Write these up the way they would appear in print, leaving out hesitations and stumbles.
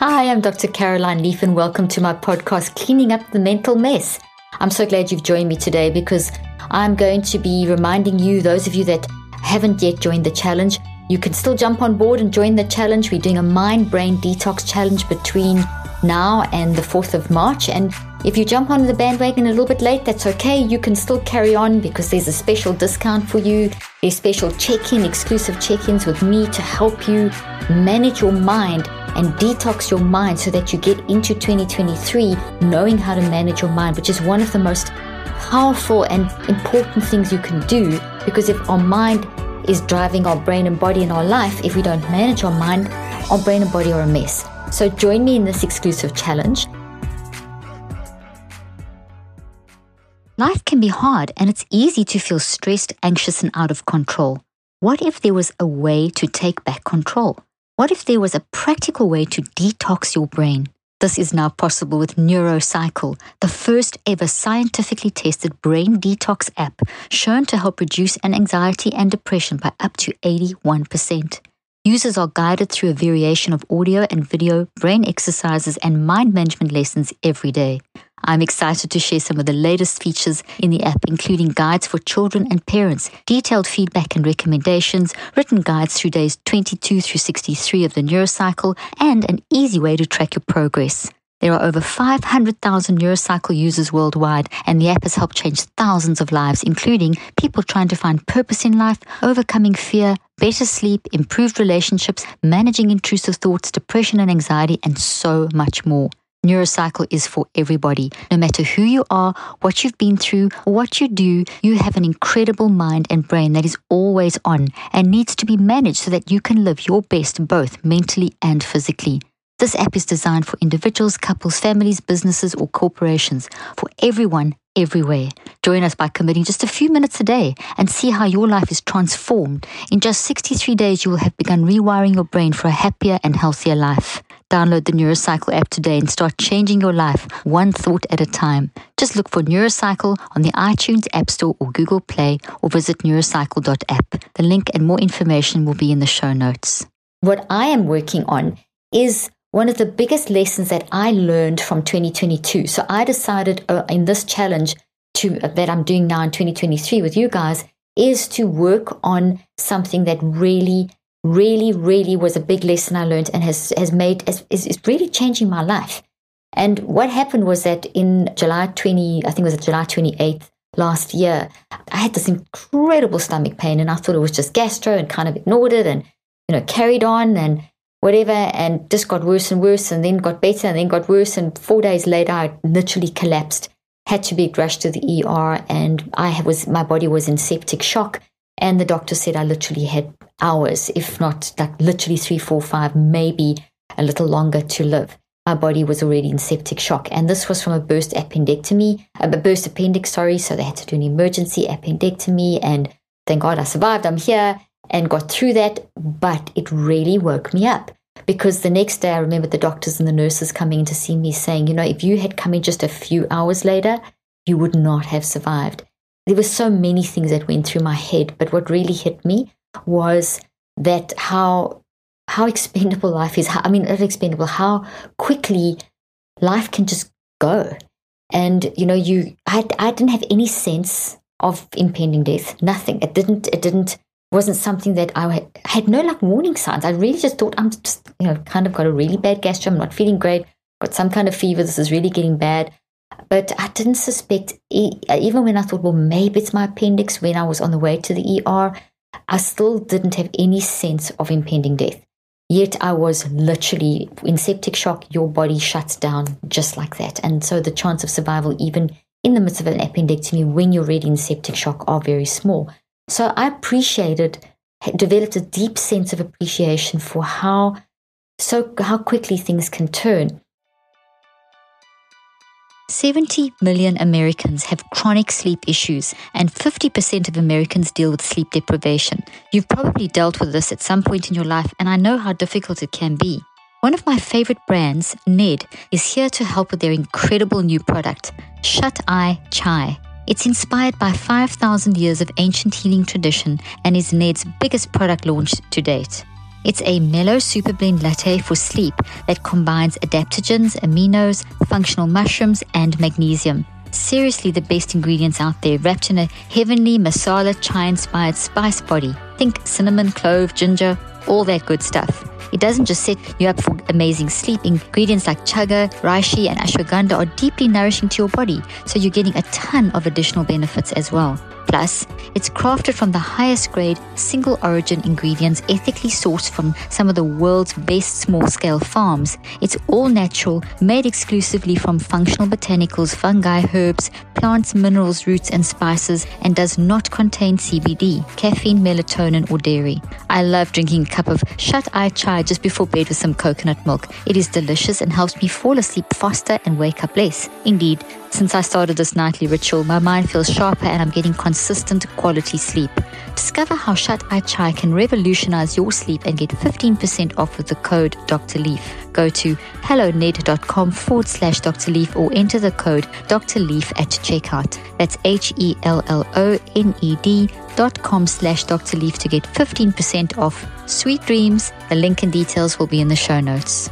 Hi, I'm Dr. Caroline Leaf and welcome to my podcast, Cleaning Up the Mental Mess. I'm so glad you've joined me today because I'm going to be reminding you, those of you that haven't yet joined the challenge, you can still jump on board and join the challenge. We're doing a mind-brain detox challenge between now and the 4th of March. And if you jump on the bandwagon a little bit late, that's okay. You can still carry on because there's a special discount for you. There's special check-in, exclusive check-ins with me to help you manage your mind and detox your mind so that you get into 2023 knowing how to manage your mind, which is one of the most powerful and important things you can do, because if our mind is driving our brain and body in our life, if we don't manage our mind, our brain and body are a mess. So join me in this exclusive challenge. Life can be hard and it's easy to feel stressed, anxious, and out of control. What if there was a way to take back control? What if there was a practical way to detox your brain? This is now possible with NeuroCycle, the first ever scientifically tested brain detox app shown to help reduce an anxiety and depression by up to 81%. Users are guided through a variation of audio and video, brain exercises, and mind management lessons every day. I'm excited to share some of the latest features in the app, including guides for children and parents, detailed feedback and recommendations, written guides through days 22 through 63 of the NeuroCycle, and an easy way to track your progress. There are over 500,000 NeuroCycle users worldwide, and the app has helped change thousands of lives, including people trying to find purpose in life, overcoming fear, better sleep, improved relationships, managing intrusive thoughts, depression and anxiety, and so much more. NeuroCycle is for everybody. No matter who you are, what you've been through, or what you do, you have an incredible mind and brain that is always on and needs to be managed so that you can live your best both mentally and physically. This app is designed for individuals, couples, families, businesses, or corporations, for everyone, everywhere. Join us by committing just a few minutes a day and see how your life is transformed. In just 63 days, you will have begun rewiring your brain for a happier and healthier life. Download the NeuroCycle app today and start changing your life one thought at a time. Just look for NeuroCycle on the iTunes App Store or Google Play, or visit neurocycle.app. The link and more information will be in the show notes. What I am working on is one of the biggest lessons that I learned from 2022. So I decided in this challenge that I'm doing now in 2023 with you guys is to work on something that really was a big lesson I learned and is really changing my life. And what happened was that in July 28th last year, I had this incredible stomach pain and I thought it was just gastro and kind of ignored it and, carried on and whatever, and just got worse and worse and then got better and then got worse. And 4 days later, I literally collapsed, had to be rushed to the ER, and my body was in septic shock. And the doctor said I literally had hours, if not literally 3, 4, 5, maybe a little longer to live. My body was already in septic shock. And this was from a burst appendix. So they had to do an emergency appendectomy. And thank God I survived. I'm here and got through that. But it really woke me up, because the next day I remembered the doctors and the nurses coming in to see me saying, if you had come in just a few hours later, you would not have survived. There were so many things that went through my head, but what really hit me was that how expendable life is. Not expendable, how quickly life can just go. And I didn't have any sense of impending death. Nothing. It wasn't something that I had no warning signs. I really just thought I'm just kind of got a really bad gastro. I'm not feeling great. Got some kind of fever. This is really getting bad. But I didn't suspect, even when I thought, well, maybe it's my appendix, when I was on the way to the ER, I still didn't have any sense of impending death. Yet I was literally in septic shock. Your body shuts down just like that. And so the chance of survival, even in the midst of an appendectomy, when you're already in septic shock, are very small. So I developed a deep sense of appreciation for how quickly things can turn. 70 million Americans have chronic sleep issues, and 50% of Americans deal with sleep deprivation. You've probably dealt with this at some point in your life, and I know how difficult it can be. One of my favorite brands, Ned, is here to help with their incredible new product, Shut Eye Chai. It's inspired by 5,000 years of ancient healing tradition and is Ned's biggest product launch to date. It's a mellow super blend latte for sleep that combines adaptogens, aminos, functional mushrooms, and magnesium. Seriously, the best ingredients out there wrapped in a heavenly masala chai-inspired spice body. Think cinnamon, clove, ginger, all that good stuff. It doesn't just set you up for amazing sleep. Ingredients like chaga, reishi, and ashwagandha are deeply nourishing to your body, so you're getting a ton of additional benefits as well. Plus, it's crafted from the highest grade, single origin ingredients, ethically sourced from some of the world's best small-scale farms. It's all natural, made exclusively from functional botanicals, fungi, herbs, plants, minerals, roots, and spices, and does not contain CBD, caffeine, melatonin, or dairy. I love drinking a cup of Shut Eye Chai just before bed with some coconut milk. It is delicious and helps me fall asleep faster and wake up less. Indeed, since I started this nightly ritual, my mind feels sharper and I'm getting consistent quality sleep. Discover how Shut Eye Chai can revolutionize your sleep and get 15% off with the code Dr. Leaf. Go to helloned.com/Dr. Leaf or enter the code Dr. Leaf at checkout. That's helloned.com/Dr. Leaf to get 15% off. Sweet dreams. The link and details will be in the show notes.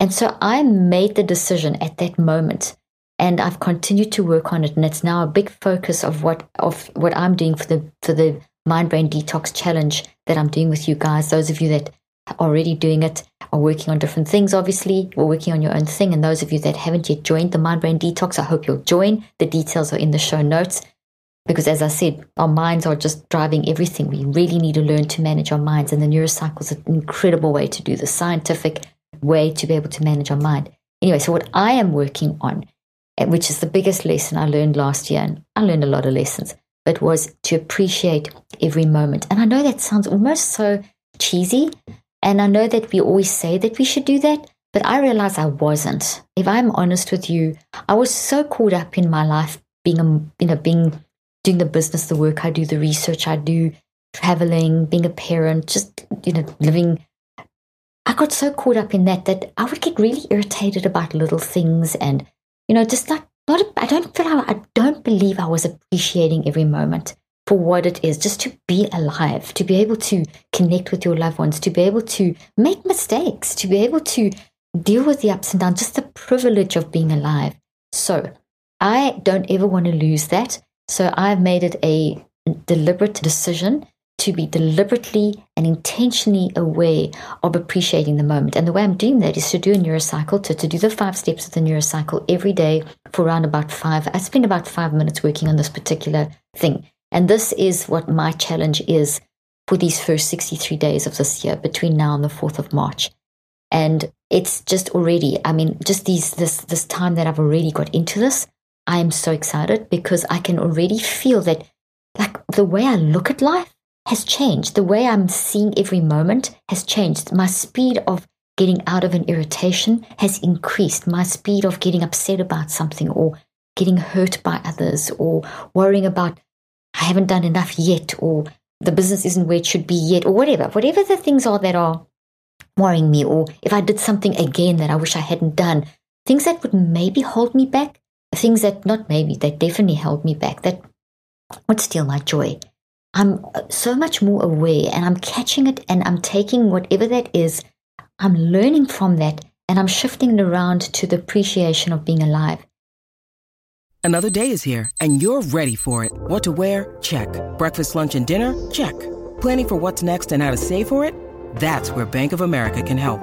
And so I made the decision at that moment, and I've continued to work on it. And it's now a big focus of what I'm doing for the Mind Brain Detox Challenge that I'm doing with you guys. Those of you that are already doing it are working on different things, obviously, or working on your own thing. And those of you that haven't yet joined the Mind Brain Detox, I hope you'll join. The details are in the show notes. Because as I said, our minds are just driving everything. We really need to learn to manage our minds. And the NeuroCycle is an incredible way to do this, scientific way to be able to manage our mind. Anyway, so what I am working on, which is the biggest lesson I learned last year, and I learned a lot of lessons, but was to appreciate every moment. And I know that sounds almost so cheesy, and I know that we always say that we should do that, but I realized I wasn't. If I'm honest with you, I was so caught up in my life, doing the business, the work I do, the research I do, traveling, being a parent, just living. I got so caught up in that I would get really irritated about little things, and I don't believe I was appreciating every moment for what it is, just to be alive, to be able to connect with your loved ones, to be able to make mistakes, to be able to deal with the ups and downs, just the privilege of being alive. So I don't ever want to lose that. So I've made it a deliberate decision to be deliberately and intentionally aware of appreciating the moment. And the way I'm doing that is to do a NeuroCycle, to do the 5 steps of the NeuroCycle every day for around about 5. I spend about 5 minutes working on this particular thing. And this is what my challenge is for these first 63 days of this year, between now and the 4th of March. And it's just already, this time that I've already got into this, I am so excited because I can already feel that, like, the way I look at life has changed. The way I'm seeing every moment has changed. My speed of getting out of an irritation has increased. My speed of getting upset about something or getting hurt by others or worrying about I haven't done enough yet or the business isn't where it should be yet or whatever the things are that are worrying me, or if I did something again that I wish I hadn't done, things that would maybe hold me back, things that that definitely held me back, that would steal my joy. I'm so much more aware, and I'm catching it, and I'm taking whatever that is, I'm learning from that, and I'm shifting it around to the appreciation of being alive. Another day is here, and you're ready for it. What to wear? Check. Breakfast, lunch, and dinner? Check. Planning for what's next and how to save for it? That's where Bank of America can help.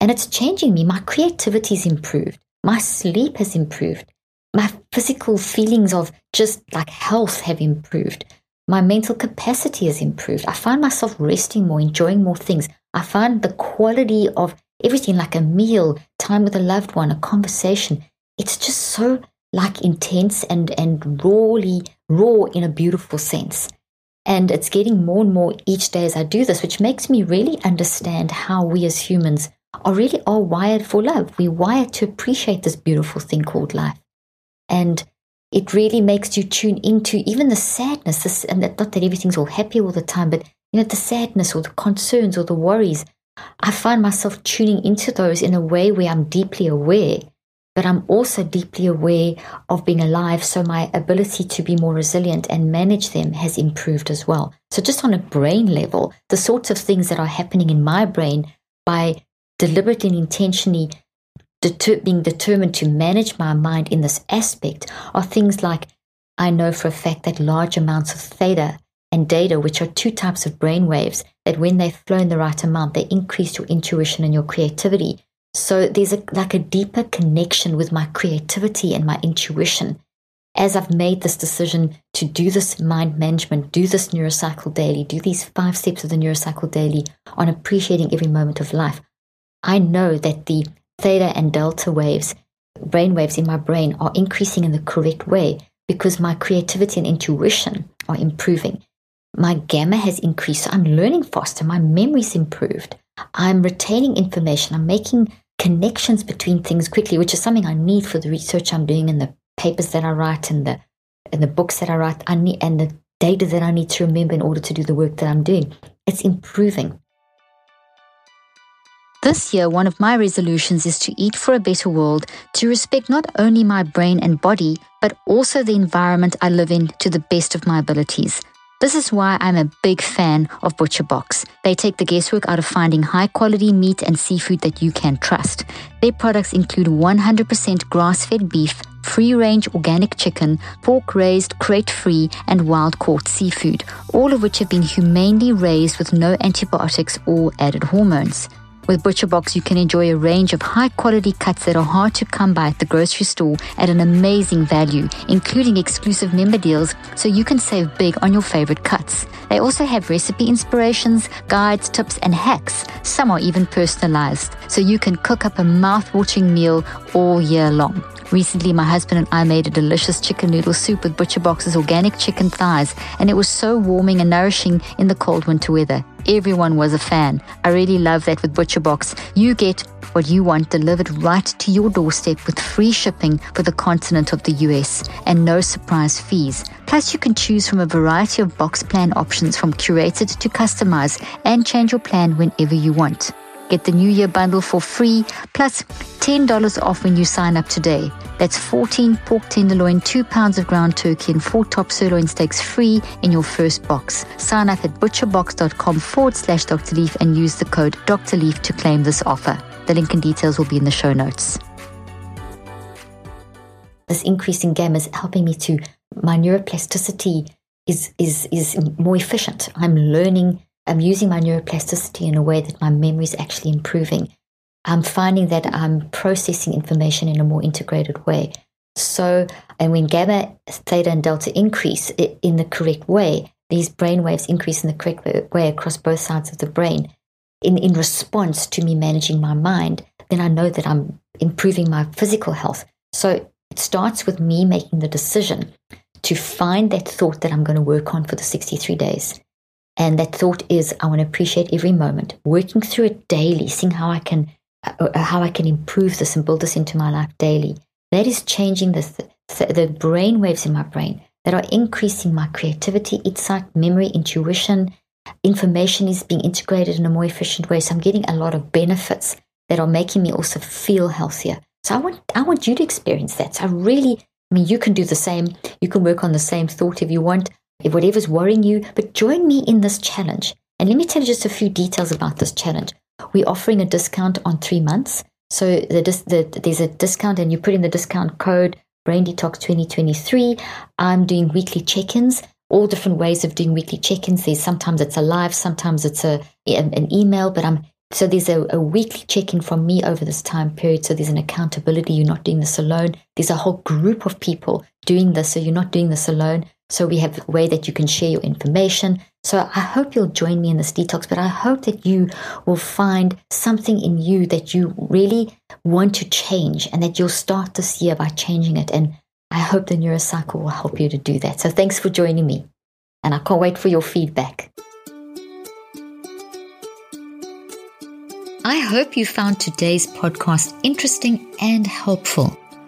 And it's changing me. My creativity's improved. My sleep has improved. My physical feelings of just like health have improved. My mental capacity has improved. I find myself resting more, enjoying more things. I find the quality of everything, like a meal, time with a loved one, a conversation. It's just so like intense and raw in a beautiful sense. And it's getting more and more each day as I do this, which makes me really understand how we as humans are wired for love. We're wired to appreciate this beautiful thing called life. And it really makes you tune into even the sadness, and not that everything's all happy all the time, but the sadness or the concerns or the worries. I find myself tuning into those in a way where I'm deeply aware, but I'm also deeply aware of being alive. So my ability to be more resilient and manage them has improved as well. So just on a brain level, the sorts of things that are happening in my brain by deliberately and intentionally being determined to manage my mind in this aspect are things like, I know for a fact that large amounts of theta and data, which are two types of brain waves, that when they flow in the right amount, they increase your intuition and your creativity. So there's a deeper connection with my creativity and my intuition. As I've made this decision to do this mind management, do this NeuroCycle daily, do these 5 steps of the NeuroCycle daily on appreciating every moment of life, I know that the theta and delta waves, brain waves in my brain, are increasing in the correct way because my creativity and intuition are improving. My gamma has increased, so I'm learning faster. My memory's improved. I'm retaining information. I'm making connections between things quickly, which is something I need for the research I'm doing and the papers that I write and the books that I write and the data that I need to remember in order to do the work that I'm doing. It's improving. This year, one of my resolutions is to eat for a better world, to respect not only my brain and body, but also the environment I live in to the best of my abilities. This is why I'm a big fan of ButcherBox. They take the guesswork out of finding high-quality meat and seafood that you can trust. Their products include 100% grass-fed beef, free-range organic chicken, pork-raised, crate-free, and wild-caught seafood, all of which have been humanely raised with no antibiotics or added hormones. With ButcherBox, you can enjoy a range of high-quality cuts that are hard to come by at the grocery store at an amazing value, including exclusive member deals, so you can save big on your favorite cuts. They also have recipe inspirations, guides, tips, and hacks. Some are even personalized, so you can cook up a mouth-watering meal all year long. Recently, my husband and I made a delicious chicken noodle soup with ButcherBox's organic chicken thighs, and it was so warming and nourishing in the cold winter weather. Everyone was a fan. I really love that with ButcherBox, you get what you want delivered right to your doorstep with free shipping for the continent of the US and no surprise fees. Plus, you can choose from a variety of box plan options, from curated to customized, and change your plan whenever you want. Get the New Year bundle for free, plus $10 off when you sign up today. That's 14 pork tenderloin, 2 pounds of ground turkey, and 4 top sirloin steaks free in your first box. Sign up at butcherbox.com/Dr. Leaf and use the code Dr. Leaf to claim this offer. The link and details will be in the show notes. This increase in gamma is helping me to, my neuroplasticity is more efficient. I'm learning. I'm using my neuroplasticity in a way that my memory is actually improving. I'm finding that I'm processing information in a more integrated way. So, and when gamma, theta, and delta increase in the correct way, these brain waves increase in the correct way across both sides of the brain in response to me managing my mind, then I know that I'm improving my physical health. So it starts with me making the decision to find that thought that I'm going to work on for the 63 days. And that thought is, I want to appreciate every moment, working through it daily, seeing how I can improve this and build this into my life daily. That is changing the brain waves in my brain that are increasing my creativity, insight, memory, intuition. Information is being integrated in a more efficient way. So I'm getting a lot of benefits that are making me also feel healthier. So I want you to experience that. So you can do the same. You can work on the same thought if you want, if whatever's worrying you, but join me in this challenge. And let me tell you just a few details about this challenge. We're offering a discount on 3 months. So there's a discount, and you put in the discount code BrainDetox2023. I'm doing weekly check-ins, all different ways of doing weekly check-ins. There's sometimes it's a live, sometimes it's an email, but I'm So there's a weekly check-in from me over this time period. So there's an accountability. You're not doing this alone. There's a whole group of people doing this. So you're not doing this alone. So we have a way that you can share your information. So I hope you'll join me in this detox, but I hope that you will find something in you that you really want to change and that you'll start this year by changing it. And I hope the NeuroCycle will help you to do that. So thanks for joining me. And I can't wait for your feedback. I hope you found today's podcast interesting and helpful.